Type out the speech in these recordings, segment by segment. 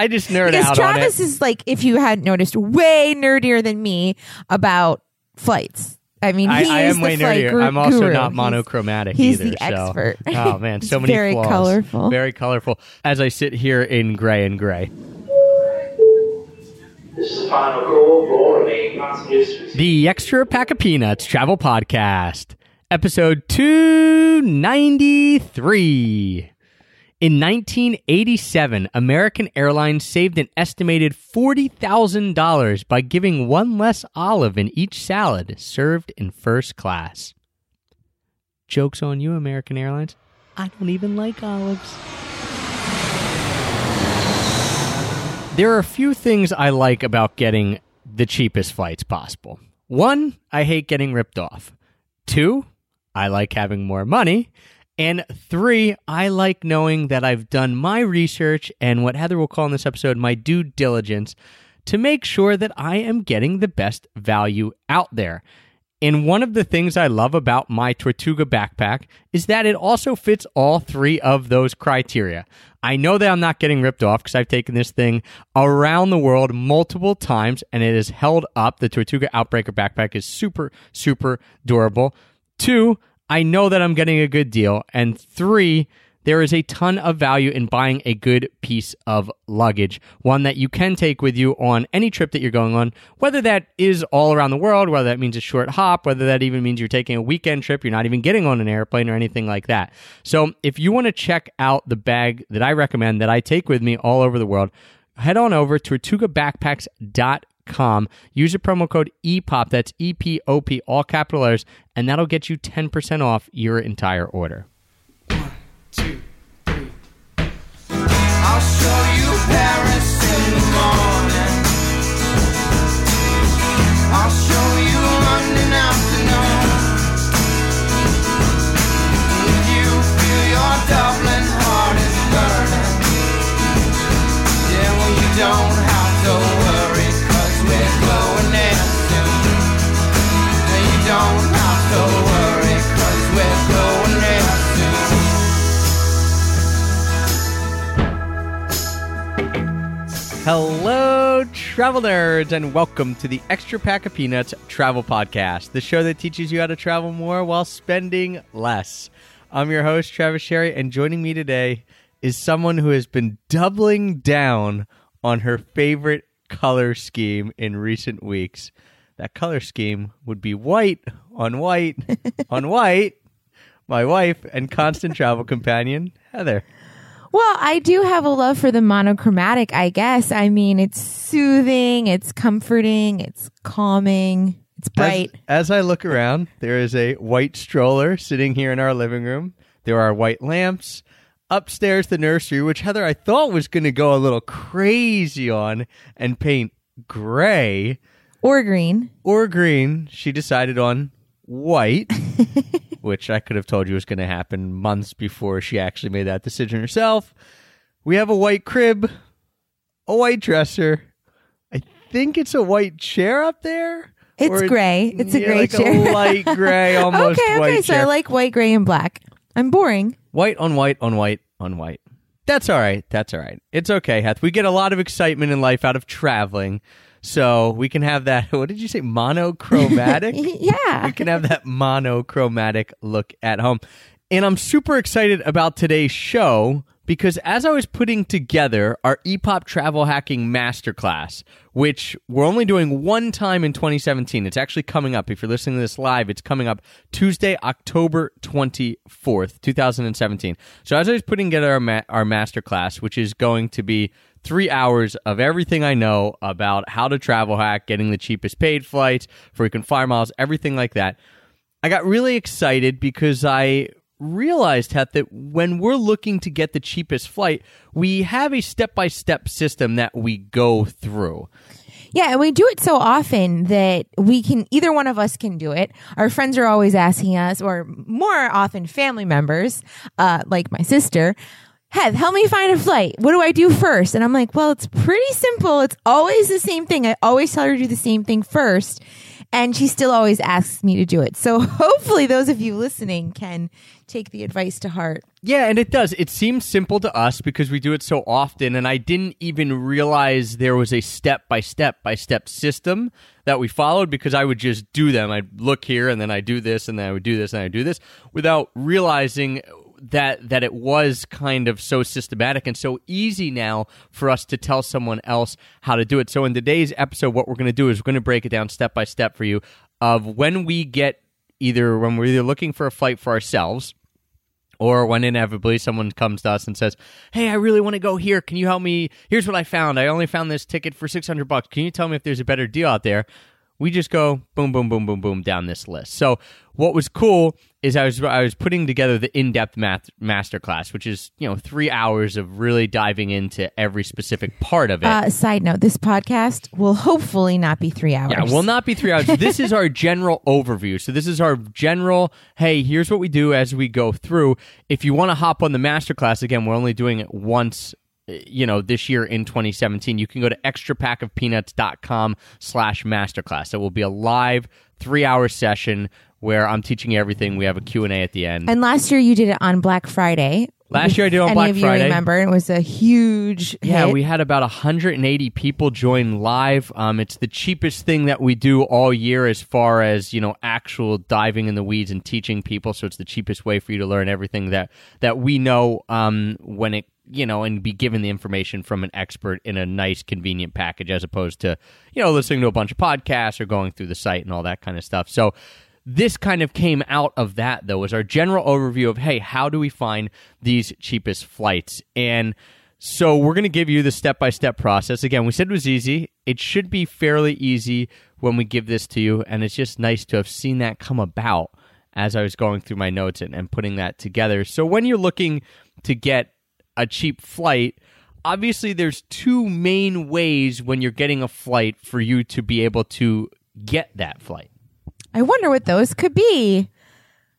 I just nerd out on it. Travis is like, if you hadn't noticed, way nerdier than me about flights. I mean, I am way nerdier. I'm also not monochromatic either. He's the expert. Oh man, so many flaws. Very colorful. Very colorful. As I sit here in gray and gray. This is the final call for The Extra Pack of Peanuts Travel Podcast, episode 293. In 1987, American Airlines saved an estimated $40,000 by giving one less olive in each salad served in first class. Joke's on you, American Airlines. I don't even like olives. There are a few things I like about getting the cheapest flights possible. One, I hate getting ripped off. Two, I like having more money. And three, I like knowing that I've done my research and what Heather will call in this episode my due diligence to make sure that I am getting the best value out there. And one of the things I love about my Tortuga backpack is that it also fits all three of those criteria. I know that I'm not getting ripped off because I've taken this thing around the world multiple times and it has held up. The Tortuga Outbreaker backpack is super, super durable. Two, I know that I'm getting a good deal. And three, there is a ton of value in buying a good piece of luggage, one that you can take with you on any trip that you're going on, whether that is all around the world, whether that means a short hop, whether that even means you're taking a weekend trip, you're not even getting on an airplane or anything like that. So if you want to check out the bag that I recommend that I take with me all over the world, head on over to tortugabackpacks.com. Use the promo code EPOP, that's E-P-O-P, all capital letters, and that'll get you 10% off your entire order. 1, 2, 3. I'll show you Paris in the morning. I'll show you London afternoon. If you feel your Dublin heart is burning, then well, you don't have to worry. Hello, travel nerds, and welcome to the Extra Pack of Peanuts Travel Podcast, the show that teaches you how to travel more while spending less. I'm your host, Travis Sherry, and joining me today is someone who has been doubling down on her favorite color scheme in recent weeks. That color scheme would be white on white on white. My wife and constant travel companion, Heather. Well, I do have a love for the monochromatic, I guess. I mean, it's soothing, it's comforting, it's calming, it's bright. As I look around, there is a white stroller sitting here in our living room. There are white lamps. Upstairs, the nursery, which Heather I thought was going to go a little crazy on and paint gray. Or green. She decided on white, which I could have told you was going to happen months before she actually made that decision herself. We have a white crib, a white dresser. I think it's a white chair up there. It's gray. It's a gray chair. A light gray, almost okay, white chair. Okay, so I like white, gray, and black. I'm boring. White on white on white on white. That's all right. It's okay, Heth. We get a lot of excitement in life out of traveling, so we can have that, what did you say, monochromatic? Yeah. We can have that monochromatic look at home. And I'm super excited about today's show because as I was putting together our EPOP Travel Hacking Masterclass, which we're only doing one time in 2017. It's actually coming up. If you're listening to this live, it's coming up Tuesday, October 24th, 2017. So as I was putting together our masterclass, which is going to be 3 hours of everything I know about how to travel hack, getting the cheapest paid flights, frequent flyer miles, everything like that, I got really excited because I realized, Heth, that when we're looking to get the cheapest flight, we have a step-by-step system that we go through. Yeah, and we do it so often that we can, either one of us can do it. Our friends are always asking us, or more often family members, like my sister, Heath, help me find a flight. What do I do first? And I'm like, well, it's pretty simple. It's always the same thing. I always tell her to do the same thing first. And she still always asks me to do it. So hopefully those of you listening can take the advice to heart. Yeah, and it does. It seems simple to us because we do it so often. And I didn't even realize there was a step-by-step system that we followed, because I would just do them. I'd look here, and then I do this, and then I would do this, and I do this, without realizing that it was kind of so systematic and so easy now for us to tell someone else how to do it. So in today's episode, what we're going to do is we're going to break it down step by step for you of when we're either looking for a flight for ourselves, or when inevitably someone comes to us and says, hey, I really want to go here. Can you help me? Here's what I found. I only found this ticket for $600. Can you tell me if there's a better deal out there? We just go boom, boom, boom, boom, boom down this list. So what was cool is I was putting together the in-depth math masterclass, which is 3 hours of really diving into every specific part of it. Side note, this podcast will hopefully not be 3 hours. Yeah, it will not be 3 hours. This is our general overview. So this is our general, hey, here's what we do as we go through. If you want to hop on the masterclass, again, we're only doing it once this year in 2017, you can go to extrapackofpeanuts.com/masterclass. It will be a live 3-hour session where I'm teaching you everything. We have a Q&A at the end. And last year you did it on Black Friday. Last year I did it on Black Friday. Any of you remember? It was a huge hit. Yeah, we had about 180 people join live. It's the cheapest thing that we do all year as far as, actual diving in the weeds and teaching people. So it's the cheapest way for you to learn everything that we know when it and be given the information from an expert in a nice, convenient package, as opposed to, listening to a bunch of podcasts or going through the site and all that kind of stuff. So this kind of came out of that, though, was our general overview of, hey, how do we find these cheapest flights? And so we're going to give you the step-by-step process. Again, we said it was easy. It should be fairly easy when we give this to you, and it's just nice to have seen that come about as I was going through my notes and putting that together. So when you're looking to get a cheap flight, obviously there's two main ways when you're getting a flight for you to be able to get that flight. I wonder what those could be.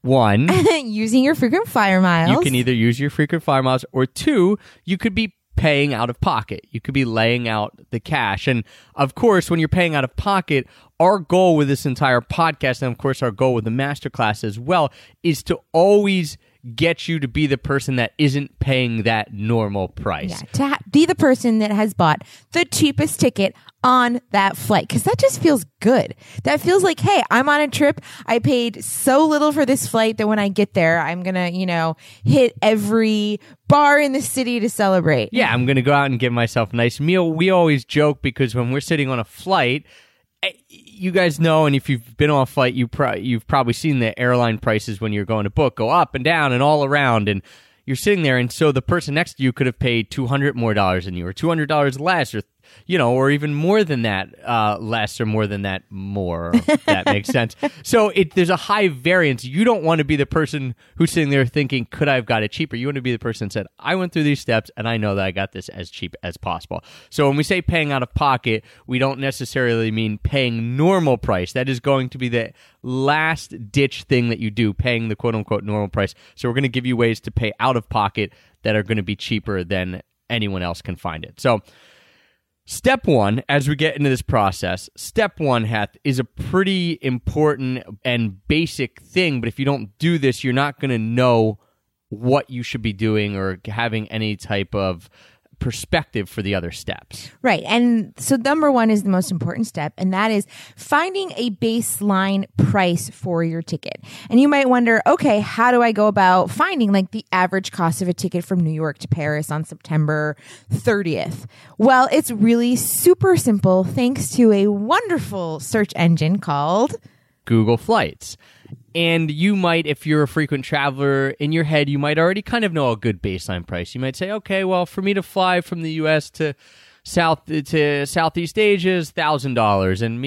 One, using your frequent flyer miles. You can either use your frequent flyer miles, or two, you could be paying out of pocket. You could be laying out the cash. And of course, when you're paying out of pocket, our goal with this entire podcast, and of course our goal with the masterclass as well, is to always get you to be the person that isn't paying that normal price. Yeah, to be the person that has bought the cheapest ticket on that flight, because that just feels good. That feels like, hey, I'm on a trip. I paid so little for this flight that when I get there, I'm going to, hit every bar in the city to celebrate. Yeah, I'm going to go out and give myself a nice meal. We always joke because when we're sitting on a flight, you guys know, and if you've been on a flight, you've probably seen the airline prices when you're going to book go up and down and all around, and you're sitting there, and so the person next to you could have paid $200 more than you, or $200 less, or or even more than that, less, or more than that, more. If that makes sense. So there's a high variance. You don't want to be the person who's sitting there thinking, could I have got it cheaper? You want to be the person that said, I went through these steps, and I know that I got this as cheap as possible. So when we say paying out of pocket, we don't necessarily mean paying normal price. That is going to be the last ditch thing that you do, paying the quote-unquote normal price. So we're going to give you ways to pay out of pocket that are going to be cheaper than anyone else can find it. So step one, as we get into this process, is a pretty important and basic thing, but if you don't do this, you're not going to know what you should be doing or having any type of perspective for the other steps. Right. And so number one is the most important step, and that is finding a baseline price for your ticket. And you might wonder, okay, how do I go about finding the average cost of a ticket from New York to Paris on September 30th? Well, it's really super simple thanks to a wonderful search engine called Google Flights. And you might, if you're a frequent traveler, in your head, you might already kind of know a good baseline price. You might say, okay, well, for me to fly from the U.S. to Southeast Asia is $1,000, and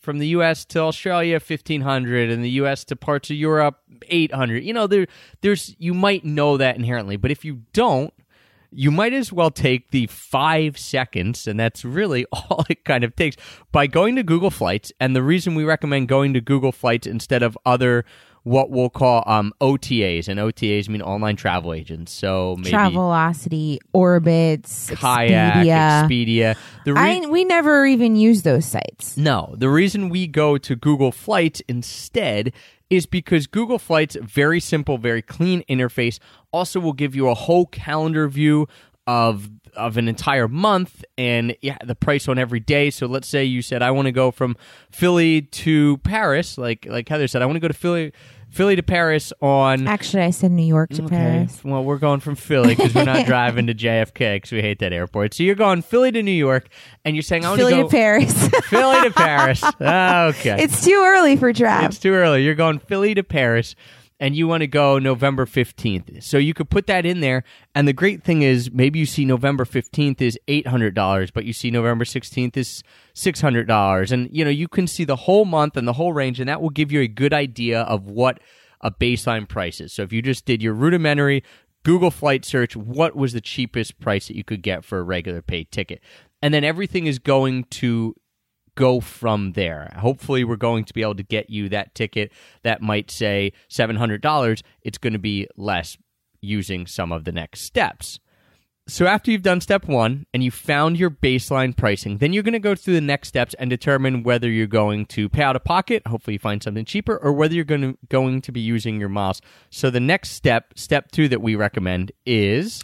from the U.S. to Australia, $1,500, and the U.S. to parts of Europe, $800. There's you might know that inherently, but if you don't, you might as well take the 5 seconds, and that's really all it kind of takes, by going to Google Flights. And the reason we recommend going to Google Flights instead of other what we'll call OTAs, and OTAs mean online travel agents. So maybe Travelocity, Orbitz, Kayak, Expedia. We never even use those sites. No, the reason we go to Google Flights instead is because Google Flights, very simple, very clean interface, also will give you a whole calendar view of an entire month and the price on every day. So let's say you said, I want to go from Philly to Paris. Like Heather said, I want to go to Philly to Paris on... Actually, I said New York to Paris. Well, we're going from Philly because we're not driving to JFK because we hate that airport. So you're going Philly to New York and you're saying, I want to go... Philly to Paris. Philly to Paris. Okay. It's too early for travel. It's too early. You're going Philly to Paris and you want to go November 15th. So you could put that in there. And the great thing is maybe you see November 15th is $800, but you see November 16th is $600. And, you can see the whole month and the whole range, and that will give you a good idea of what a baseline price is. So if you just did your rudimentary Google flight search, what was the cheapest price that you could get for a regular paid ticket? And then everything is going to go from there. Hopefully, we're going to be able to get you that ticket that might say $700. It's going to be less using some of the next steps. So after you've done step one and you found your baseline pricing, then you're going to go through the next steps and determine whether you're going to pay out of pocket, hopefully you find something cheaper, or whether you're going to be using your miles. So the next step, step two that we recommend is...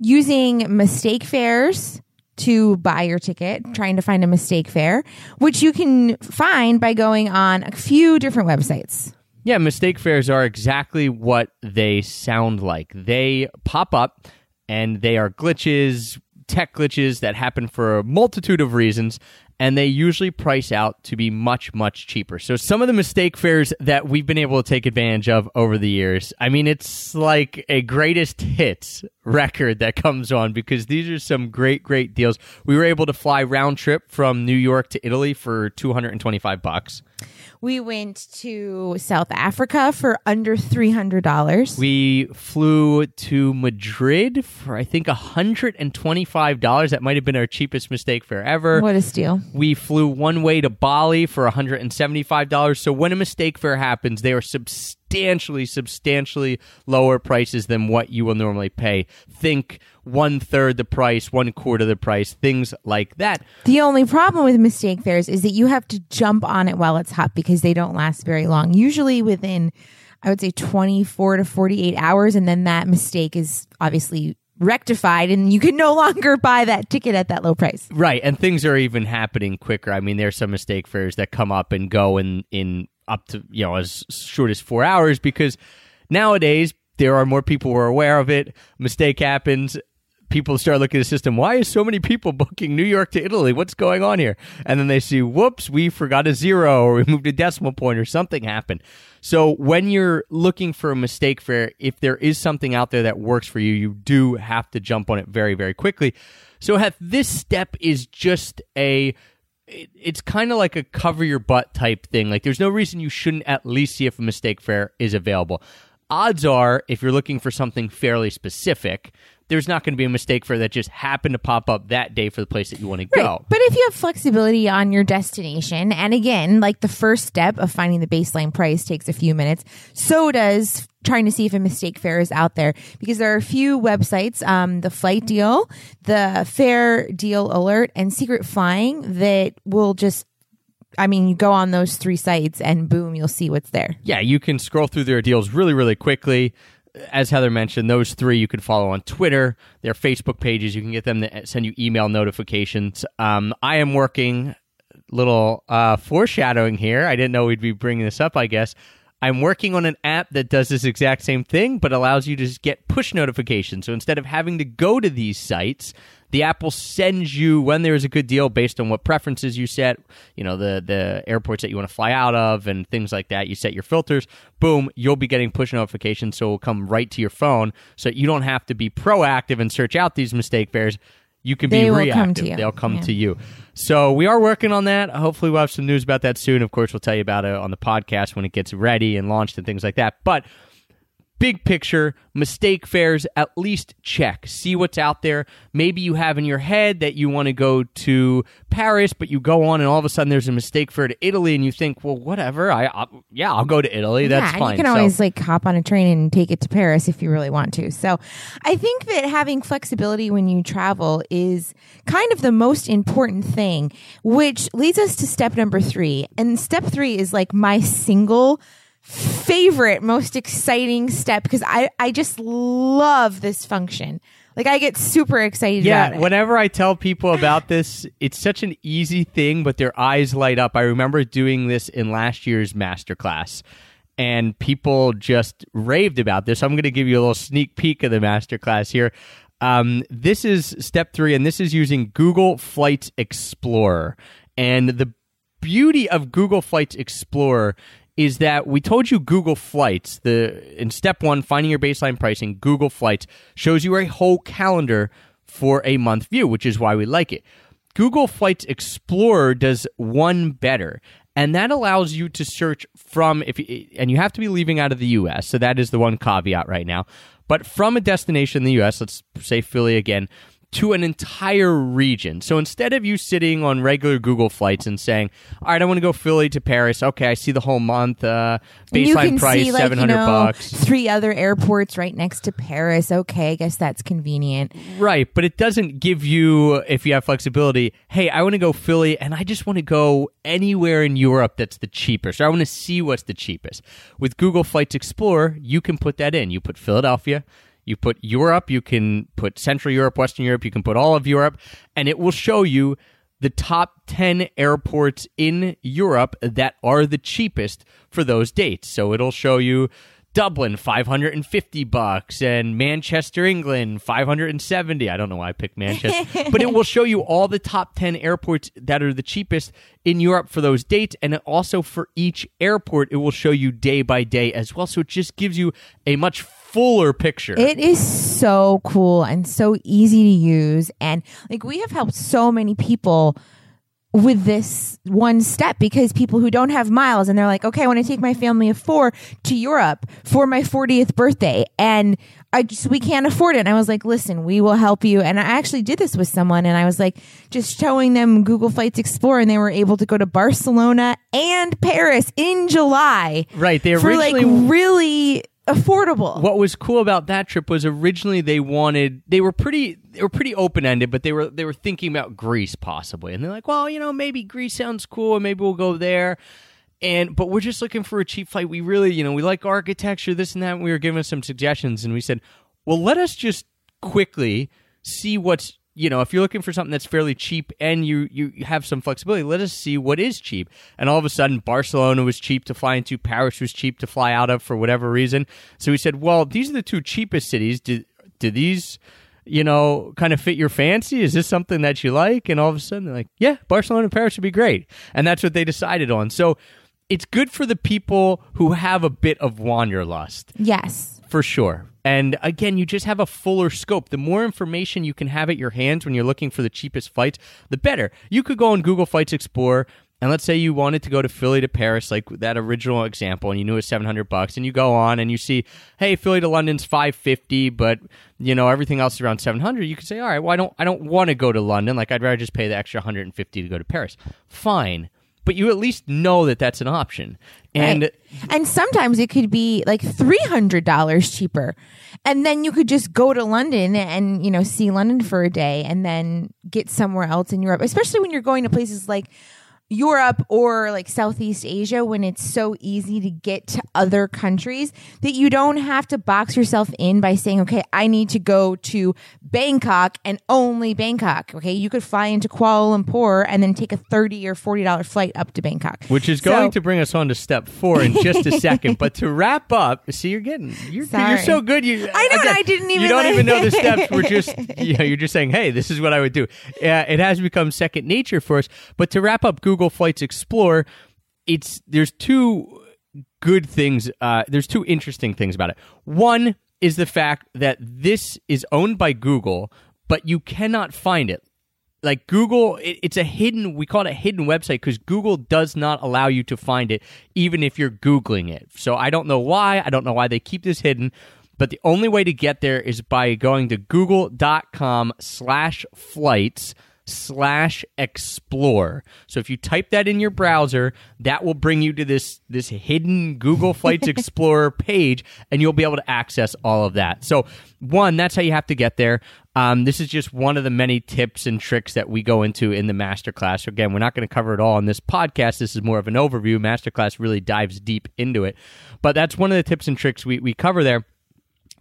using mistake fares to buy your ticket, trying to find a mistake fare, which you can find by going on a few different websites. Yeah, mistake fares are exactly what they sound like. They pop up and they are glitches, tech glitches that happen for a multitude of reasons, and they usually price out to be much, much cheaper. So some of the mistake fares that we've been able to take advantage of over the years, I mean, it's like a greatest hits record that comes on because these are some great, great deals. We were able to fly round trip from New York to Italy for $225. We went to South Africa for under $300. We flew to Madrid for, I think, $125. That might have been our cheapest mistake fare ever. What a steal. We flew one way to Bali for $175. So when a mistake fare happens, they are substantially lower prices than what you will normally pay. Think one-third the price, one-quarter the price, things like that. The only problem with mistake fares is that you have to jump on it while it's hot because they don't last very long. Usually within, I would say, 24 to 48 hours, and then that mistake is obviously rectified and you can no longer buy that ticket at that low price. Right, and things are even happening quicker. I mean, there's some mistake fares that come up and go in up to, as short as 4 hours because nowadays there are more people who are aware of it. Mistake happens. People start looking at the system. Why is so many people booking New York to Italy? What's going on here? And then they see, whoops, we forgot a zero or we moved a decimal point or something happened. So when you're looking for a mistake fare, if there is something out there that works for you, you do have to jump on it very, very quickly. So Heth, this step is just it's kind of like a cover your butt type thing. Like there's no reason you shouldn't at least see if a mistake fare is available. Odds are, if you're looking for something fairly specific, there's not going to be a mistake fare that just happened to pop up that day for the place that you want to go. But if you have flexibility on your destination, and again, like the first step of finding the baseline price takes a few minutes, so does trying to see if a mistake fare is out there, because there are a few websites, The Flight Deal, the Fair Deal Alert, and Secret Flying that will just... you go on those three sites and boom, you'll see what's there. Yeah, you can scroll through their deals really, really quickly. As Heather mentioned, those three you could follow on Twitter, their Facebook pages. You can get them to send you email notifications. I am working, little foreshadowing here. I didn't know we'd be bringing this up, I guess. I'm working on an app that does this exact same thing, but allows you to just get push notifications. So instead of having to go to these sites, the app will send you when there is a good deal based on what preferences you set, the airports that you want to fly out of and things like that. You set your filters, boom, you'll be getting push notifications. So it will come right to your phone. So you don't have to be proactive and search out these mistake fares. You can be reactive. They'll come to you. So we are working on that. Hopefully we'll have some news about that soon. Of course, we'll tell you about it on the podcast when it gets ready and launched and things like that. But big picture, mistake fares, at least check. See what's out there. Maybe you have in your head that you want to go to Paris, but you go on and all of a sudden there's a mistake fare to Italy, and you think, well, whatever. I'll go to Italy. Yeah, that's fine. You can always hop on a train and take it to Paris if you really want to. So I think that having flexibility when you travel is kind of the most important thing, which leads us to step number 3. And step 3 is my single favorite, most exciting step, because I just love this function. I get super excited about it. Yeah, whenever I tell people about this, it's such an easy thing, but their eyes light up. I remember doing this in last year's masterclass, and people just raved about this. I'm going to give you a little sneak peek of the masterclass here. This is step 3, and this is using Google Flights Explorer. And the beauty of Google Flights Explorer is that we told you Google Flights, in step 1, finding your baseline pricing, Google Flights shows you a whole calendar for a month view, which is why we like it. Google Flights Explorer does one better, and that allows you to search from, and you have to be leaving out of the U.S., so that is the one caveat right now, but from a destination in the U.S., let's say Philly again, to an entire region. So instead of you sitting on regular Google flights and saying, all right, I want to go Philly to Paris. Okay, I see the whole month. Baseline price, $700. Three other airports right next to Paris. Okay, I guess that's convenient. Right, but it doesn't give you, if you have flexibility, hey, I want to go Philly and I just want to go anywhere in Europe that's the cheapest. Or I want to see what's the cheapest. With Google Flights Explorer, you can put that in. You put Philadelphia, you put Europe, you can put Central Europe, Western Europe, you can put all of Europe, and it will show you the top 10 airports in Europe that are the cheapest for those dates. So it'll show you Dublin, $550, and Manchester, England, $570. I don't know why I picked Manchester, but it will show you all the top 10 airports that are the cheapest in Europe for those dates, and also for each airport, it will show you day by day as well, so it just gives you a much fuller picture. It is so cool and so easy to use, and we have helped so many people with this one step, because people who don't have miles and they're like, okay, I want to take my family of 4 to Europe for my 40th birthday and we can't afford it. And I was like, listen, we will help you. And I actually did this with someone, and I was just showing them Google Flights Explorer, and they were able to go to Barcelona and Paris in July. Right. They originally really affordable. What was cool about that trip was originally they were pretty open-ended, but they were thinking about Greece possibly, and they're like, well, maybe Greece sounds cool, and maybe we'll go there. But we're just looking for a cheap flight. We really, we like architecture, this and that. And we were giving us some suggestions, and we said, well, let us just quickly see what's, if you're looking for something that's fairly cheap and you have some flexibility, let us see what is cheap. And all of a sudden, Barcelona was cheap to fly into, Paris was cheap to fly out of for whatever reason. So we said, well, these are the 2 cheapest cities. Do these, kind of fit your fancy? Is this something that you like? And all of a sudden, they're like, yeah, Barcelona and Paris would be great. And that's what they decided on. So it's good for the people who have a bit of wanderlust. Yes. For sure. And again, you just have a fuller scope. The more information you can have at your hands when you're looking for the cheapest flights, the better. You could go on Google Flights Explorer, and let's say you wanted to go to Philly to Paris, like that original example, and you knew it was $700, and you go on and you see, hey, Philly to London's $550, but everything else is around $700. You could say, all right, well, I don't want to go to London. I'd rather just pay the extra $150 to go to Paris. Fine. But you at least know that that's an option. And right. And sometimes it could be $300 cheaper. And then you could just go to London and, see London for a day and then get somewhere else in Europe, especially when you're going to places like Europe or Southeast Asia, when it's so easy to get to other countries that you don't have to box yourself in by saying, okay, I need to go to Bangkok and only Bangkok. Okay, you could fly into Kuala Lumpur and then take a $30 or $40 flight up to Bangkok. Which is going to bring us on to step 4 in just a second. But to wrap up, see, you're so good. I didn't even. You don't even know the steps. We're just you're just saying, hey, this is what I would do. It has become second nature for us. But to wrap up, Google Flights Explorer, there's 2 good things. There's 2 interesting things about it. One is the fact that this is owned by Google, but you cannot find it. Like Google, it's a hidden, we call it a hidden website because Google does not allow you to find it, even if you're Googling it. So I don't know why. I don't know why they keep this hidden. But the only way to get there is by going to google.com/flights/explore. So if you type that in your browser, that will bring you to this hidden Google Flights Explorer page, and you'll be able to access all of that. So one, that's how you have to get there. This is just one of the many tips and tricks that we go into in the masterclass. Again, we're not going to cover it all on this podcast. This is more of an overview. Masterclass really dives deep into it. But that's one of the tips and tricks we cover there.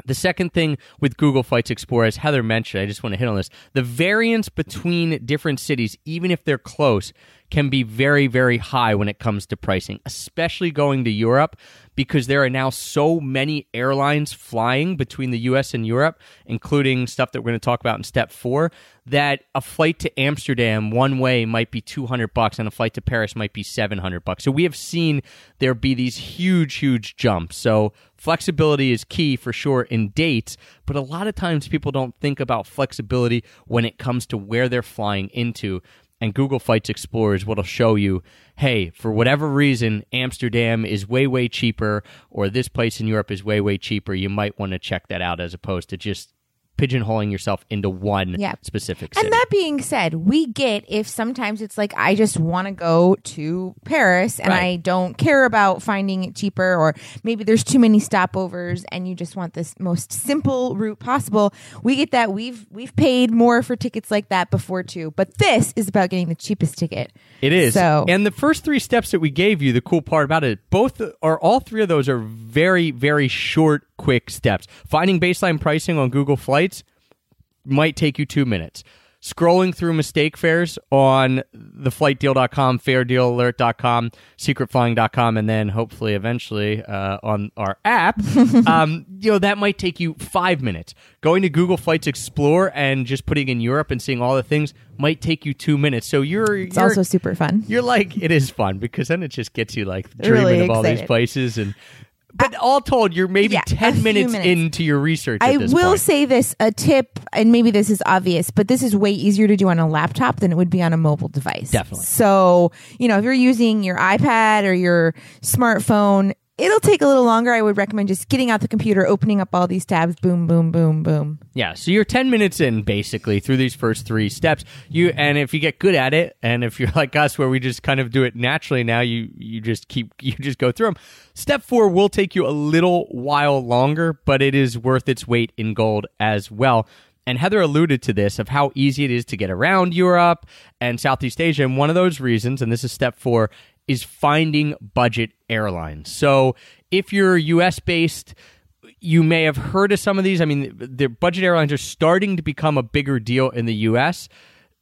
The second thing with Google Flights Explorer, as Heather mentioned, I just want to hit on this, the variance between different cities, even if they're close, can be very, very high when it comes to pricing, especially going to Europe, because there are now so many airlines flying between the U.S. and Europe, including stuff that we're going to talk about in Step 4, that a flight to Amsterdam one way might be $200 and a flight to Paris might be $700. So we have seen there be these huge, huge jumps. So flexibility is key for sure in dates, but a lot of times people don't think about flexibility when it comes to where they're flying into. And Google Flights Explorer is what will show you, hey, for whatever reason, Amsterdam is way, way cheaper, or this place in Europe is way, way cheaper. You might want to check that out as opposed to just pigeonholing yourself into one specific city. And that being said, we get if sometimes it's like, I just want to go to Paris and I don't care about finding it cheaper, or maybe there's too many stopovers and you just want this most simple route possible. We get that. We've paid more for tickets like that before too, but this is about getting the cheapest ticket. It is. So, and the first three steps that we gave you, the cool part about it, all three of those are very, very short, quick steps. Finding baseline pricing on Google Flights might take you 2 minutes. Scrolling through mistake fares on theflightdeal.com, fairdealalert.com, secretflying.com, and then hopefully eventually on our app, that might take you 5 minutes. Going to Google Flights Explorer and just putting in Europe and seeing all the things might take you 2 minutes. So it's also super fun. You're like, it is fun because then it just gets you like dreaming really of all these places and... But all told, you're maybe 10 minutes into your research at this point. I will say this, a tip, and maybe this is obvious, but this is way easier to do on a laptop than it would be on a mobile device. Definitely. So, if you're using your iPad or your smartphone, it'll take a little longer. I would recommend just getting out the computer, opening up all these tabs, boom, boom, boom, boom. Yeah, so you're 10 minutes in, basically, through these first three steps. And if you get good at it, and if you're like us, where we just kind of do it naturally now, you just go through them. Step 4 will take you a little while longer, but it is worth its weight in gold as well. And Heather alluded to this, of how easy it is to get around Europe and Southeast Asia. And one of those reasons, and this is Step 4, is finding budget airlines. So if you're U.S.-based, you may have heard of some of these. I mean, the budget airlines are starting to become a bigger deal in the U.S.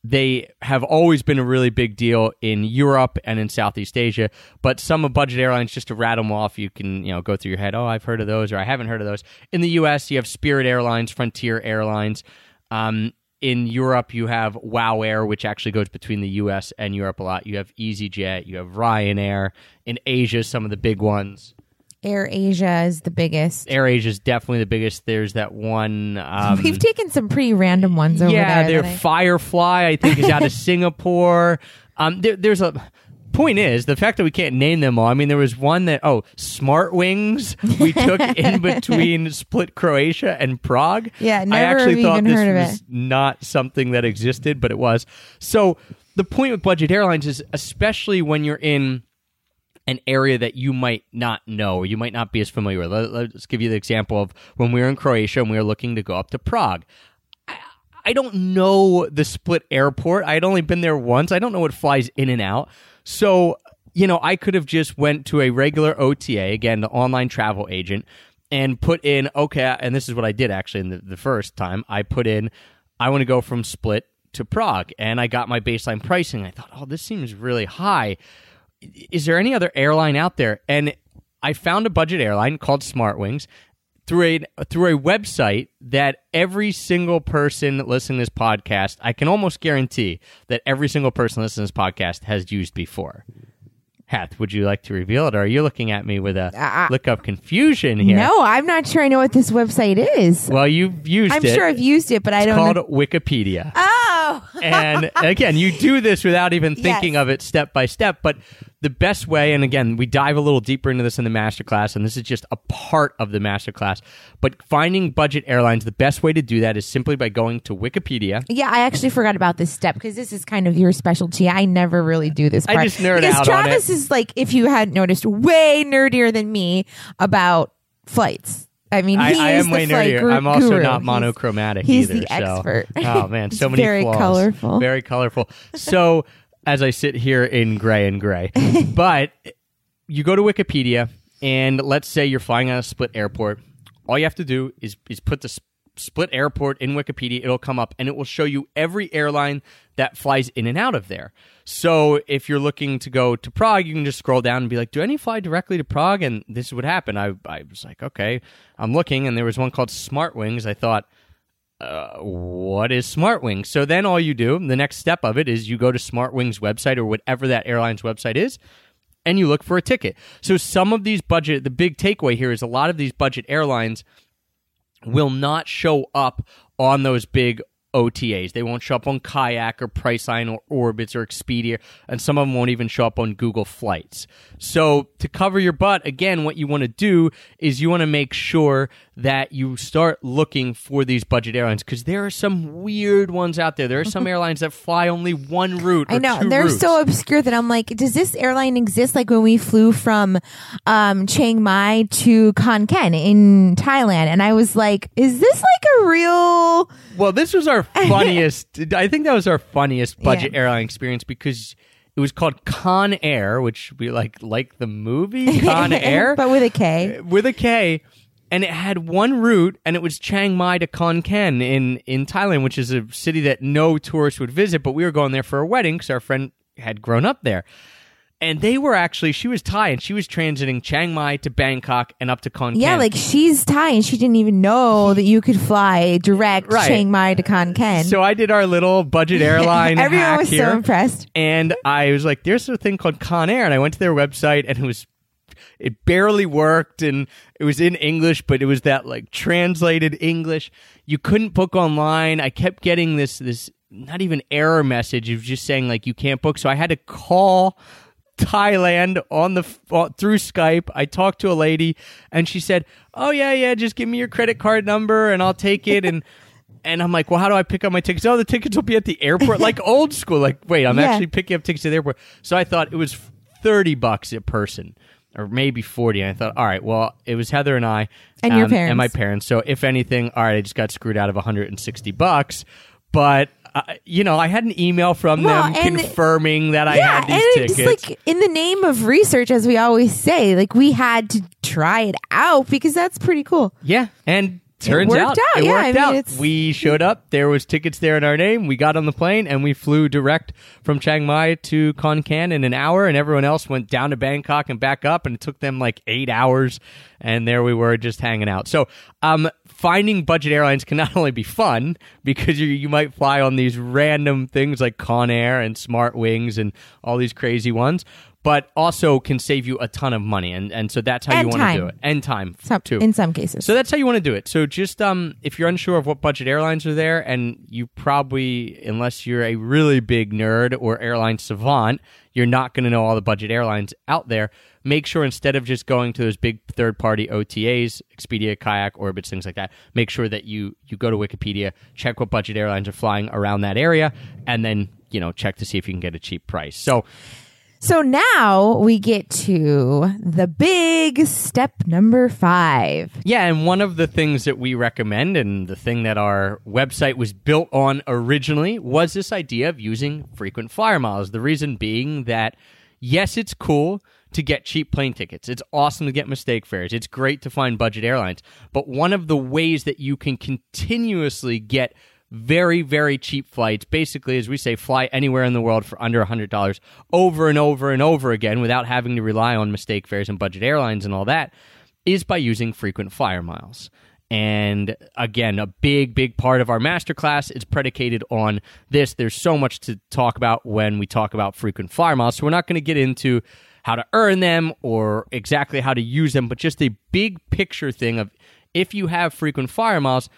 They have always been a really big deal in Europe and in Southeast Asia, but some of budget airlines, just to rattle them off, you can go through your head, oh, I've heard of those or I haven't heard of those. In the U.S., you have Spirit Airlines, Frontier Airlines. In Europe, you have Wow Air, which actually goes between the U.S. and Europe a lot. You have EasyJet, you have Ryanair. In Asia, some of the big ones. Air Asia is the biggest. Air Asia is definitely the biggest. There's that one. We've taken some pretty random ones over there. Yeah, Firefly, I think, is out of Singapore. There's a... Point is, the fact that we can't name them all, I mean, there was one that, Smart Wings, we took in between Split, Croatia, and Prague. Yeah, never I actually even thought heard this of was it. Not something that existed, but it was. So the point with budget airlines is, especially when you're in an area that you might not know or you might not be as familiar with. Let's give you the example of when we were in Croatia and we were looking to go up to Prague. I don't know the Split airport. I'd only been there once. I don't know what flies in and out. So, I could have just went to a regular OTA, again, the online travel agent, and put in, and this is what I did actually in the first time. I put in, I want to go from Split to Prague, and I got my baseline pricing. I thought, this seems really high. Is there any other airline out there? And I found a budget airline called Smart Wings through a website that every single person listening to this podcast, I can almost guarantee that every single person listening to this podcast has used before. Heth, would you like to reveal it? Or are you looking at me with a look of confusion here? No, I'm not sure I know what this website is. Well, you've used it. I'm sure I've used it, but I don't know. It's called Wikipedia. Oh! And again, you do this without even thinking of it step by step. But the best way, and again, we dive a little deeper into this in the masterclass, and this is just a part of the masterclass. But finding budget airlines, the best way to do that is simply by going to Wikipedia. Yeah, I actually forgot about this step because this is kind of your specialty. I never really do this part. I just nerd out on it. Travis is like, if you hadn't noticed, way nerdier than me about flights. I mean, I am way nerdier. I'm also not monochromatic either. He's the expert. Oh, man, so many flaws. Very colorful. Very colorful. So as I sit here in gray and gray. But you go to Wikipedia, and let's say you're flying out of Split Airport. All you have to do is put the Split Airport in Wikipedia. It'll come up, and it will show you every airline that flies in and out of there. So if you're looking to go to Prague, you can just scroll down and be like, do any fly directly to Prague? And this is what happened. I was like, okay, I'm looking, and there was one called Smart Wings. I thought, what is Smart Wings? So then all you do, the next step of it is you go to Smart Wings website or whatever that airline's website is, and you look for a ticket. So some of these budget, the big takeaway here is a lot of these budget airlines will not show up on those big OTAs. They won't show up on Kayak or Priceline or Orbitz or Expedia, and some of them won't even show up on Google Flights. So to cover your butt, again, what you want to do is you want to make sure that you start looking for these budget airlines, because there are some weird ones out there. There are some airlines that fly only one route or two routes. I know, they're so obscure that I'm like, does this airline exist? Like when we flew from Chiang Mai to Khon Ken in Thailand, and I was like, is this like a real... Well, this was our funniest... I think that was our funniest budget airline experience, because... It was called Con Air, which we like the movie Con Air, but with a K. With a K, and it had one route, and it was Chiang Mai to Khon Ken in Thailand, which is a city that no tourists would visit. But we were going there for a wedding because our friend had grown up there, and they were actually she was Thai and she was transiting Chiang Mai to Bangkok and up to Khon Ken. Yeah, like she's Thai and she didn't even know that you could fly direct Chiang Mai to Khon Ken. So I did our little budget airline. Everyone was so impressed. And I was like, there's a thing called Con Air, and I went to their website, and it barely worked, and it was in English, but it was that like translated English. You couldn't book online. I kept getting this not even error message. It was just saying like you can't book. So I had to call Thailand on the through Skype. I talked to a lady, and she said, "Oh yeah, just give me your credit card number, and I'll take it." And I'm like, "Well, how do I pick up my tickets?" "Oh, the tickets will be at the airport," like old school. Like, wait, I'm actually picking up tickets at the airport. So I thought it was $30 a person, or maybe 40. And I thought, all right, well, it was Heather and I, and your parents, and my parents. So if anything, all right, I just got screwed out of $160, but. I had an email from them confirming that I had these tickets. Like, in the name of research, as we always say, like we had to try it out because that's pretty cool. Yeah, and turns out it worked out. We showed up. There was tickets there in our name. We got on the plane, and we flew direct from Chiang Mai to Khon Ken in an hour, and everyone else went down to Bangkok and back up, and it took them like 8 hours, and there we were just hanging out. So, finding budget airlines can not only be fun because you might fly on these random things like Con Air and Smart Wings and all these crazy ones, but also can save you a ton of money. And so that's how you want to do it. And time, too. In some cases. So that's how you want to do it. So just if you're unsure of what budget airlines are there, and you probably, unless you're a really big nerd or airline savant, you're not going to know all the budget airlines out there. Make sure instead of just going to those big third-party OTAs, Expedia, Kayak, Orbitz, things like that, make sure that you go to Wikipedia, check what budget airlines are flying around that area, and then, check to see if you can get a cheap price. So now we get to the big step number 5. Yeah, and one of the things that we recommend, and the thing that our website was built on originally, was this idea of using frequent flyer miles. The reason being that, yes, it's cool to get cheap plane tickets. It's awesome to get mistake fares. It's great to find budget airlines. But one of the ways that you can continuously get very, very cheap flights, basically, as we say, fly anywhere in the world for under $100 over and over and over again without having to rely on mistake fares and budget airlines and all that, is by using frequent flyer miles. And again, a big, big part of our masterclass is predicated on this. There's so much to talk about when we talk about frequent flyer miles, so we're not going to get into how to earn them or exactly how to use them, but just a big picture thing of if you have frequent flyer miles,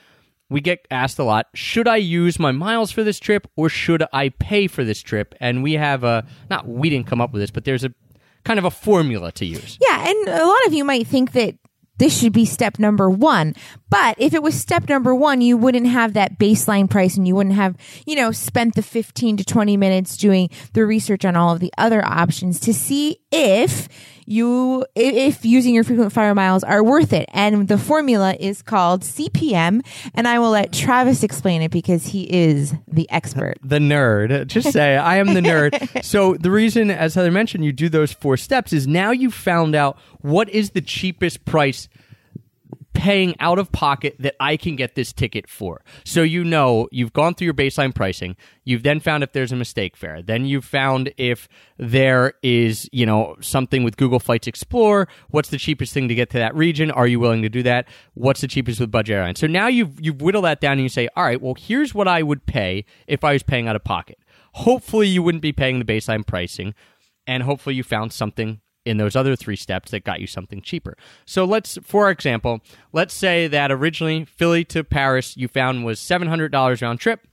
we get asked a lot, should I use my miles for this trip or should I pay for this trip? And we have a, not we didn't come up with this, but there's a kind of a formula to use. Yeah, and a lot of you might think that this should be step number one. But if it was step number one, you wouldn't have that baseline price and you wouldn't have, you know, spent the 15 to 20 minutes doing the research on all of the other options to see if using your frequent flyer miles are worth it. And the formula is called CPM. And I will let Travis explain it because he is the expert. The nerd. Just say, I am the nerd. So the reason, as Heather mentioned, you do those four steps is now you found out what is the cheapest price paying out of pocket that I can get this ticket for. So you know you've gone through your baseline pricing. You've then found if there's a mistake fare. Then you've found if there is, you know, something with Google Flights Explorer. What's the cheapest thing to get to that region? Are you willing to do that? What's the cheapest with budget airlines? So now you've whittled that down and you say, all right, well, here's what I would pay if I was paying out of pocket. Hopefully you wouldn't be paying the baseline pricing, and hopefully you found something in those other three steps that got you something cheaper. So let's, for example, let's say that originally Philly to Paris you found was $700 round trip.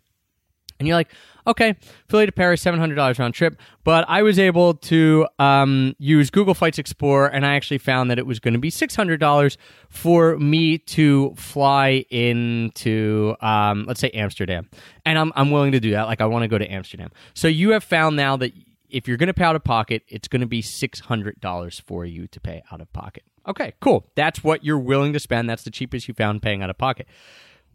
And you're like, okay, Philly to Paris, $700 round trip. But I was able to use Google Flights Explorer, and I actually found that it was going to be $600 for me to fly into, let's say, Amsterdam. And I'm willing to do that. Like, I want to go to Amsterdam. So you have found now that if you're going to pay out of pocket, it's going to be $600 for you to pay out of pocket. Okay, cool. That's what you're willing to spend. That's the cheapest you found paying out of pocket.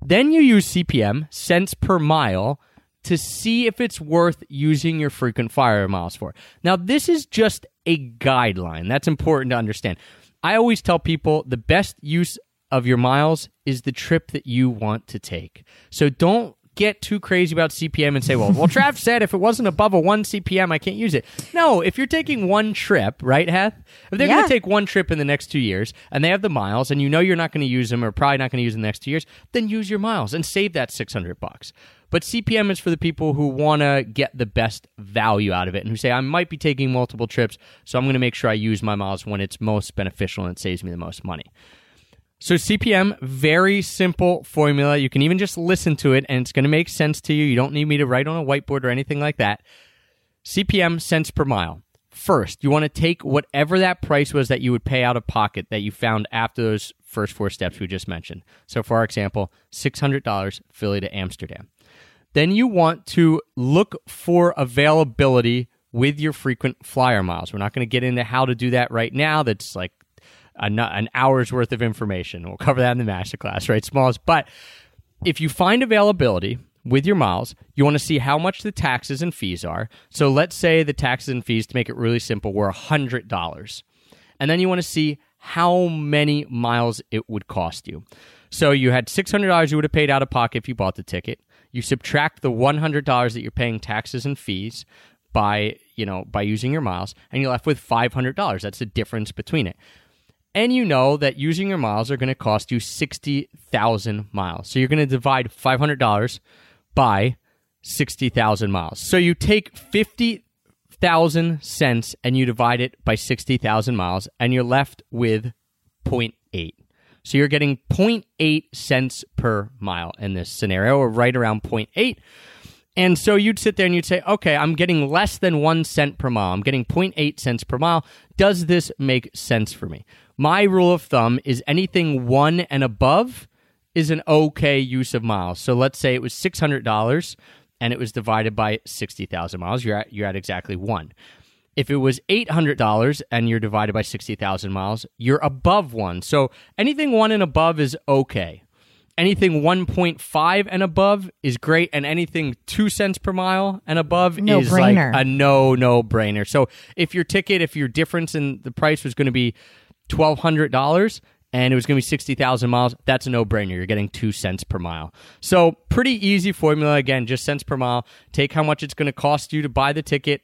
Then you use CPM, cents per mile, to see if it's worth using your frequent flyer miles for. Now, this is just a guideline. That's important to understand. I always tell people the best use of your miles is the trip that you want to take. So don't get too crazy about CPM and say, well, Trav said if it wasn't above a 1 CPM, I can't use it. No, if you're taking one trip, right, Heth? If they're going to take one trip in the next 2 years and they have the miles and you know you're not going to use them or probably not going to use them in the next 2 years, then use your miles and save that $600. But CPM is for the people who want to get the best value out of it and who say, I might be taking multiple trips, so I'm going to make sure I use my miles when it's most beneficial and it saves me the most money. So CPM, very simple formula. You can even just listen to it, and it's going to make sense to you. You don't need me to write on a whiteboard or anything like that. CPM, cents per mile. First, you want to take whatever that price was that you would pay out of pocket that you found after those first four steps we just mentioned. So for our example, $600 Philly to Amsterdam. Then you want to look for availability with your frequent flyer miles. We're not going to get into how to do that right now. That's like an hour's worth of information. We'll cover that in the masterclass, right, Smalls? But if you find availability with your miles, you want to see how much the taxes and fees are. So let's say the taxes and fees, to make it really simple, were $100. And then you want to see how many miles it would cost you. So you had $600 you would have paid out of pocket if you bought the ticket. You subtract the $100 that you're paying taxes and fees by using your miles, and you're left with $500. That's the difference between it. And you know that using your miles are going to cost you 60,000 miles. So you're going to divide $500 by 60,000 miles. So you take 50,000 cents and you divide it by 60,000 miles, and you're left with 0.8. So you're getting 0.8 cents per mile in this scenario, or right around 0.8. And so you'd sit there and you'd say, okay, I'm getting less than 1 cent per mile. I'm getting 0.8 cents per mile. Does this make sense for me? My rule of thumb is anything 1 and above is an okay use of miles. So let's say it was $600 and it was divided by 60,000 miles. You're at exactly 1. If it was $800 and you're divided by 60,000 miles, you're above 1. So anything 1 and above is okay. Anything 1.5 and above is great, and anything 2 cents per mile and above is like a no-brainer. So if your difference in the price was going to be $1,200 and it was going to be 60,000 miles, that's a no-brainer. You're getting 2 cents per mile. So pretty easy formula. Again, just cents per mile. Take how much it's going to cost you to buy the ticket,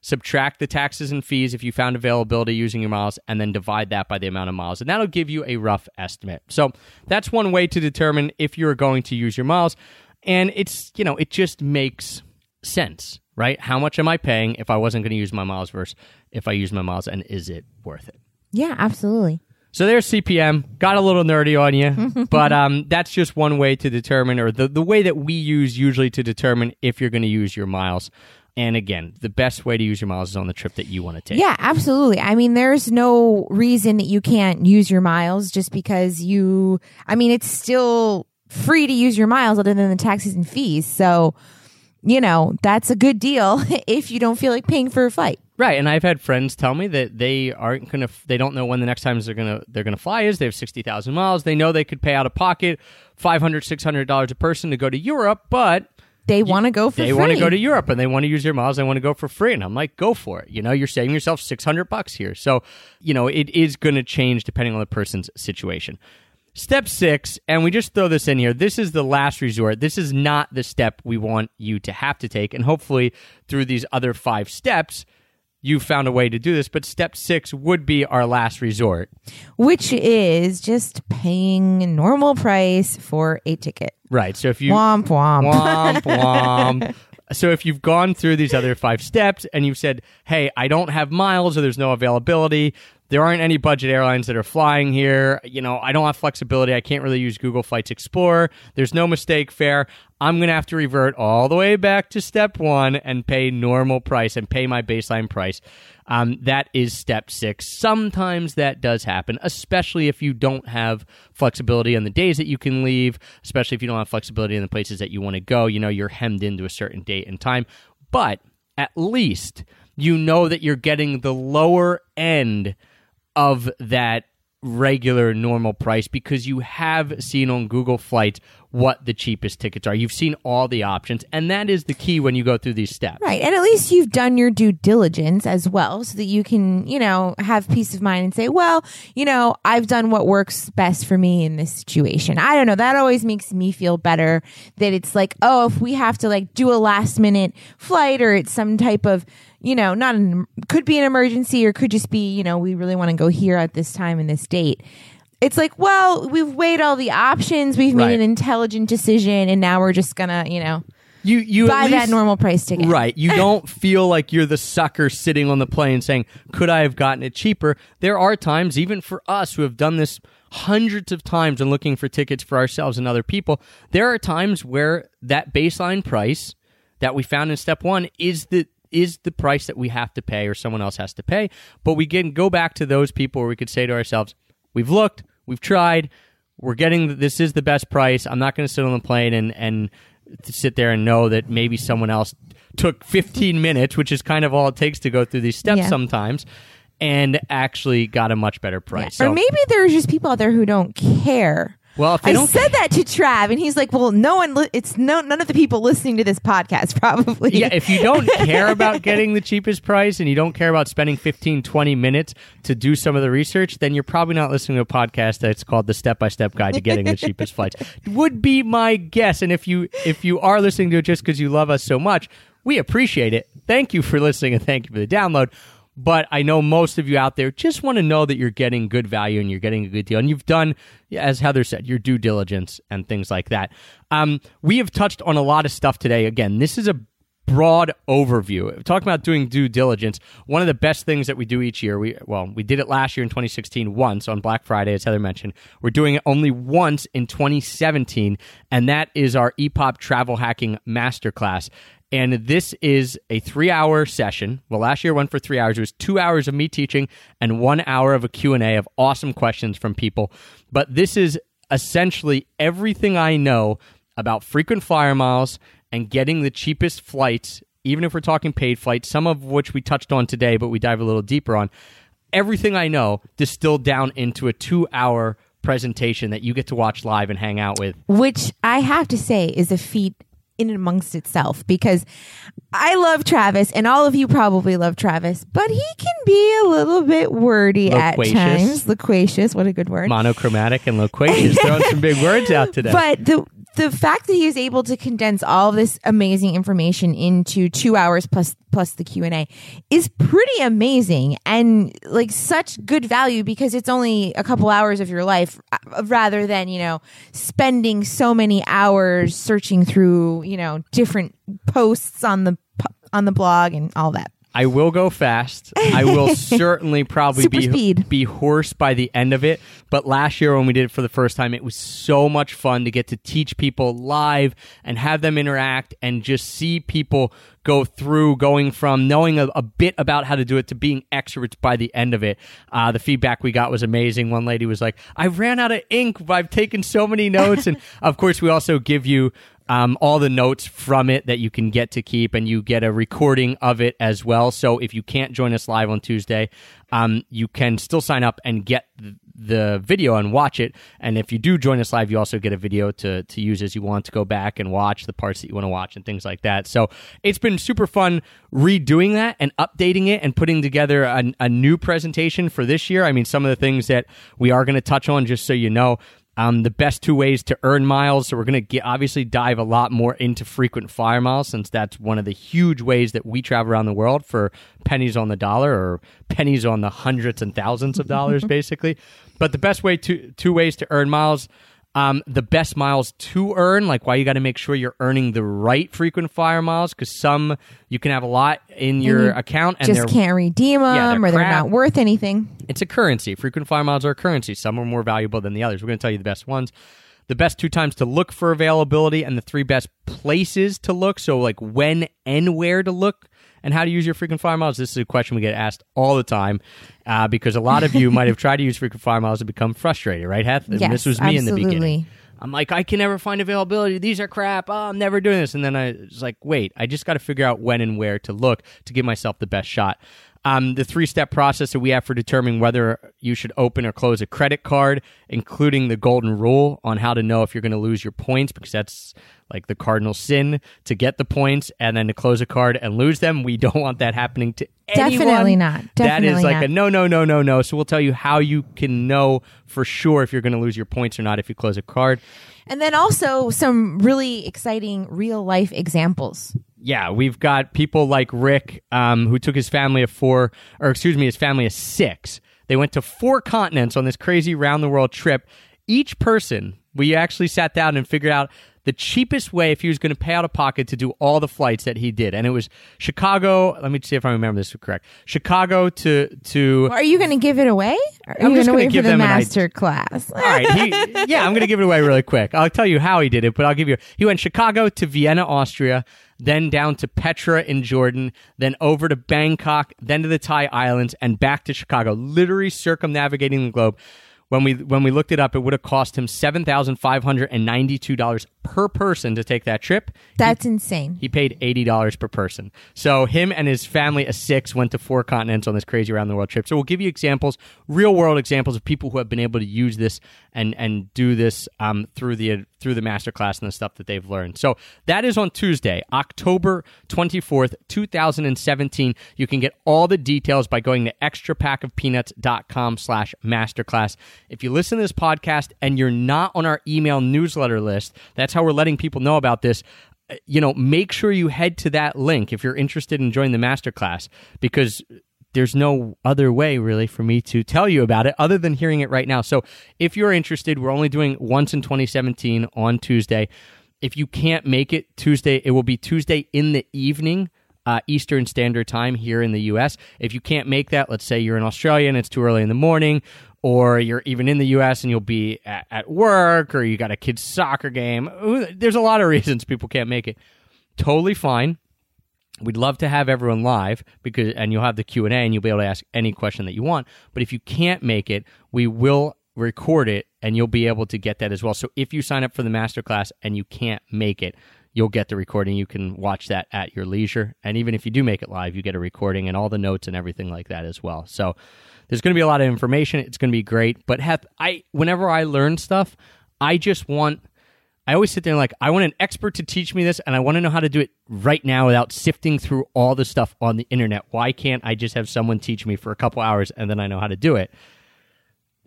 subtract the taxes and fees if you found availability using your miles, and then divide that by the amount of miles. And that'll give you a rough estimate. So that's one way to determine if you're going to use your miles. And it's, you know, it just makes sense, right? How much am I paying if I wasn't going to use my miles versus if I use my miles, and is it worth it? Yeah, absolutely. So there's CPM. Got a little nerdy on you, but that's just one way to determine, or the way that we use usually to determine if you're going to use your miles. And again, the best way to use your miles is on the trip that you want to take. Yeah, absolutely. I mean, there's no reason that you can't use your miles just because you... I mean, it's still free to use your miles other than the taxes and fees. So, you know, that's a good deal if you don't feel like paying for a flight. Right, and I've had friends tell me that they aren't gonna. They don't know when the next time they're gonna fly is. They have 60,000 miles. They know they could pay out of pocket $500-$600 a person to go to Europe, but they want to go for free. They want to go to Europe and they want to use their miles. They want to go for free, and I'm like, go for it. You know, you're saving yourself $600 here. So, you know, it is going to change depending on the person's situation. Step 6, and we just throw this in here, this is the last resort. This is not the step we want you to have to take. And hopefully through these other 5 steps, you found a way to do this. But step 6 would be our last resort, which is just paying normal price for a ticket. Right. So if you... Womp, womp. Womp, womp. So if you've gone through these other 5 steps and you've said, hey, I don't have miles or there's no availability, there aren't any budget airlines that are flying here, you know, I don't have flexibility, I can't really use Google Flights Explorer, there's no mistake fare, I'm going to have to revert all the way back to step 1 and pay normal price and pay my baseline price. That is step 6. Sometimes that does happen, especially if you don't have flexibility on the days that you can leave, especially if you don't have flexibility in the places that you want to go. You know, you're hemmed into a certain date and time, but at least you know that you're getting the lower end of that regular normal price because you have seen on Google Flights what the cheapest tickets are. You've seen all the options, and that is the key when you go through these steps. Right, and at least you've done your due diligence as well so that you can, you know, have peace of mind and say, well, you know, I've done what works best for me in this situation. I don't know, that always makes me feel better that it's like, oh, if we have to like do a last minute flight or it's some type of, you know, could be an emergency or could just be, you know, we really want to go here at this time and this date. It's like, well, we've weighed all the options, we've made an intelligent decision, and now we're just gonna, you know, you buy at least that normal price ticket. Right. You don't feel like you're the sucker sitting on the plane saying, could I have gotten it cheaper? There are times, even for us who have done this hundreds of times and looking for tickets for ourselves and other people, there are times where that baseline price that we found in step 1 is the price that we have to pay or someone else has to pay. But we can go back to those people where we could say to ourselves, we've looked, we've tried, we're getting, this is the best price. I'm not going to sit on the plane and sit there and know that maybe someone else took 15 minutes, which is kind of all it takes to go through these steps sometimes, and actually got a much better price. Yeah. So, or maybe there's just people out there who don't care. Well, if I said that to Trav, and he's like, "Well, no one. None of the people listening to this podcast probably." Yeah, if you don't care about getting the cheapest price, and you don't care about spending 15, 20 minutes to do some of the research, then you're probably not listening to a podcast that's called "The Step by Step Guide to Getting the Cheapest Flights." Would be my guess. And if you are listening to it just because you love us so much, we appreciate it. Thank you for listening, and thank you for the download. But I know most of you out there just want to know that you're getting good value and you're getting a good deal. And you've done, as Heather said, your due diligence and things like that. We have touched on a lot of stuff today. Again, this is a broad overview. Talking about doing due diligence, one of the best things that we do each year, we did it last year in 2016 once on Black Friday, as Heather mentioned. We're doing it only once in 2017, and that is our EPOP Travel Hacking Masterclass. And this is a 3-hour session. Well, last year went for 3 hours. It was 2 hours of me teaching and 1 hour of a Q&A of awesome questions from people. But this is essentially everything I know about frequent flyer miles and getting the cheapest flights, even if we're talking paid flights, some of which we touched on today, but we dive a little deeper on. Everything I know distilled down into a 2-hour presentation that you get to watch live and hang out with. Which I have to say is a feat in and amongst itself, because I love Travis and all of you probably love Travis, but he can be a little bit wordy at times. Loquacious, what a good word. Monochromatic and loquacious, throwing some big words out today. But the fact that he is able to condense all this amazing information into 2 hours plus the Q&A is pretty amazing and like such good value, because it's only a couple hours of your life rather than, you know, spending so many hours searching through, you know, different posts on the blog and all that. I will go fast. I will certainly probably be hoarse by the end of it. But last year when we did it for the first time, it was so much fun to get to teach people live and have them interact and just see people go through going from knowing a bit about how to do it to being experts by the end of it. The feedback we got was amazing. One lady was like, I ran out of ink. I've taken so many notes. And of course, we also give you all the notes from it that you can get to keep, and you get a recording of it as well. So if you can't join us live on Tuesday, you can still sign up and get the video and watch it. And if you do join us live, you also get a video to use as you want to go back and watch the parts that you want to watch and things like that. So it's been super fun redoing that and updating it and putting together a new presentation for this year. I mean, some of the things that we are going to touch on, just so you know, the best two ways to earn miles. So we're going to obviously dive a lot more into frequent flyer miles, since that's one of the huge ways that we travel around the world for pennies on the dollar, or pennies on the hundreds and thousands of dollars, basically. But the best way to two ways to earn miles, the best miles to earn, like why you got to make sure you're earning the right frequent flyer miles, because some you can have a lot in your account and just can't redeem them, or they're not worth anything. It's a currency. Frequent flyer miles are a currency. Some are more valuable than the others. We're going to tell you the best ones, the best two times to look for availability, and the three best places to look. So like when and where to look and how to use your frequent flyer miles. This is a question we get asked all the time because a lot of you might have tried to use frequent flyer miles and become frustrated, right, Heth? Yes, and this was me in the beginning. I'm like, I can never find availability. These are crap. Oh, I'm never doing this. And then I was like, wait, I just got to figure out when and where to look to give myself the best shot. The three-step process that we have for determining whether you should open or close a credit card, including the golden rule on how to know if you're going to lose your points, because that's like the cardinal sin, to get the points and then to close a card and lose them. We don't want that happening to anyone. Definitely not. That is like a no. So we'll tell you how you can know for sure if you're going to lose your points or not if you close a card. And then also some really exciting real-life examples. Yeah, we've got people like Rick, who took his family of six. They went to 4 continents on this crazy round-the-world trip. Each person, we actually sat down and figured out the cheapest way if he was going to pay out of pocket to do all the flights that he did. And it was Chicago. Let me see if I remember this correct. Chicago to... Are you going to give it away? Or are you going to wait for the master class? All right. I'm going to give it away really quick. I'll tell you how he did it, but I'll give you... He went Chicago to Vienna, Austria, then down to Petra in Jordan, then over to Bangkok, then to the Thai Islands, and back to Chicago, literally circumnavigating the globe. When we looked it up, it would have cost him $7,592 per person to take that trip. That's insane. He paid $80 per person. So him and his family of 6 went to 4 continents on this crazy around-the-world trip. So we'll give you examples, real-world examples of people who have been able to use this and do this through the masterclass and the stuff that they've learned. So that is on Tuesday, October 24th, 2017. You can get all the details by going to extrapackofpeanuts.com/masterclass. If you listen to this podcast and you're not on our email newsletter list, that's how we're letting people know about this. You know, make sure you head to that link if you're interested in joining the masterclass, because there's no other way really for me to tell you about it other than hearing it right now. So if you're interested, we're only doing once in 2017 on Tuesday. If you can't make it Tuesday, it will be Tuesday in the evening, Eastern Standard Time here in the U.S. If you can't make that, let's say you're in Australia and it's too early in the morning, or you're even in the U.S. and you'll be at work, or you got a kid's soccer game. There's a lot of reasons people can't make it. Totally fine. We'd love to have everyone live, and you'll have the Q&A and you'll be able to ask any question that you want. But if you can't make it, we will record it and you'll be able to get that as well. So if you sign up for the masterclass and you can't make it, you'll get the recording. You can watch that at your leisure. And even if you do make it live, you get a recording and all the notes and everything like that as well. So there's going to be a lot of information. It's going to be great. But whenever I learn stuff, I always sit there and like, I want an expert to teach me this, and I want to know how to do it right now without sifting through all the stuff on the internet. Why can't I just have someone teach me for a couple hours and then I know how to do it?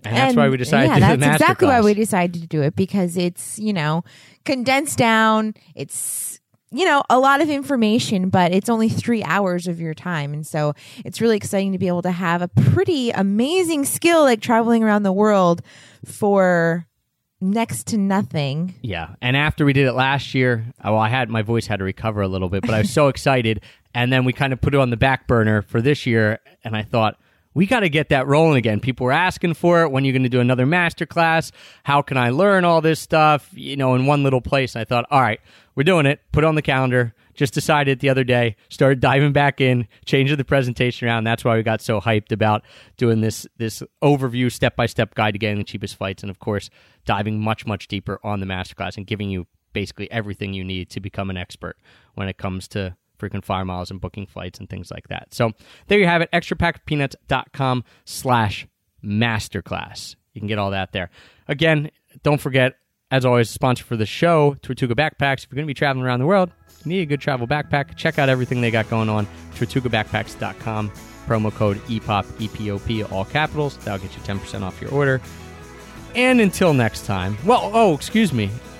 And that's why we decided to do the masterclass. That's exactly why we decided to do it, because it's, condensed down. It's, a lot of information, but it's only 3 hours of your time. And so it's really exciting to be able to have a pretty amazing skill like traveling around the world for next to nothing. Yeah. And after we did it last year, I had my voice had to recover a little bit, but I was so excited. And then we kind of put it on the back burner for this year. And I thought, we got to get that rolling again. People were asking for it. When are you going to do another masterclass? How can I learn all this stuff? You know, in one little place. I thought, all right, we're doing it. Put it on the calendar. Just decided the other day, started diving back in, changing the presentation around. That's why we got so hyped about doing this overview, step-by-step guide to getting the cheapest flights. And of course, diving much, much deeper on the masterclass and giving you basically everything you need to become an expert when it comes to frequent flyer miles and booking flights and things like that. So there you have it, extrapackofpeanuts.com/masterclass. You can get all that there. Again, don't forget, as always, sponsor for the show, Tortuga Backpacks. If you're going to be traveling around the world, you need a good travel backpack. Check out everything they got going on, tortugabackpacks.com. Promo code EPOP, E-P-O-P, all capitals. That'll get you 10% off your order. And until next time,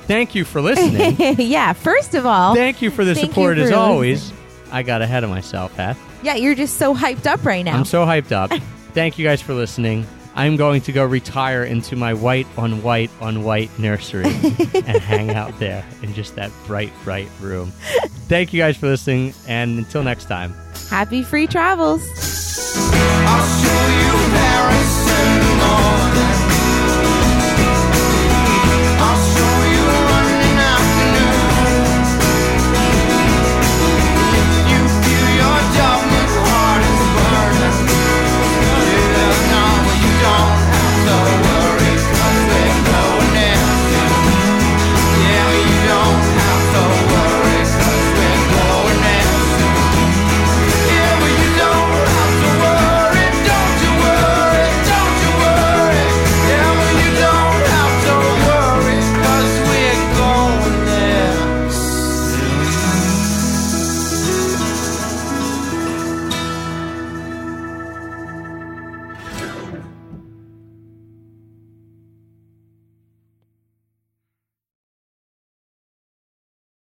thank you for listening. Yeah, first of all, thank you for the support as always. I got ahead of myself, Beth. Yeah, you're just so hyped up right now. I'm so hyped up. Thank you guys for listening. I'm going to go retire into my white on white nursery and hang out there in just that bright room. Thank you guys for listening, and until next time. Happy free travels. I'll show you Paris.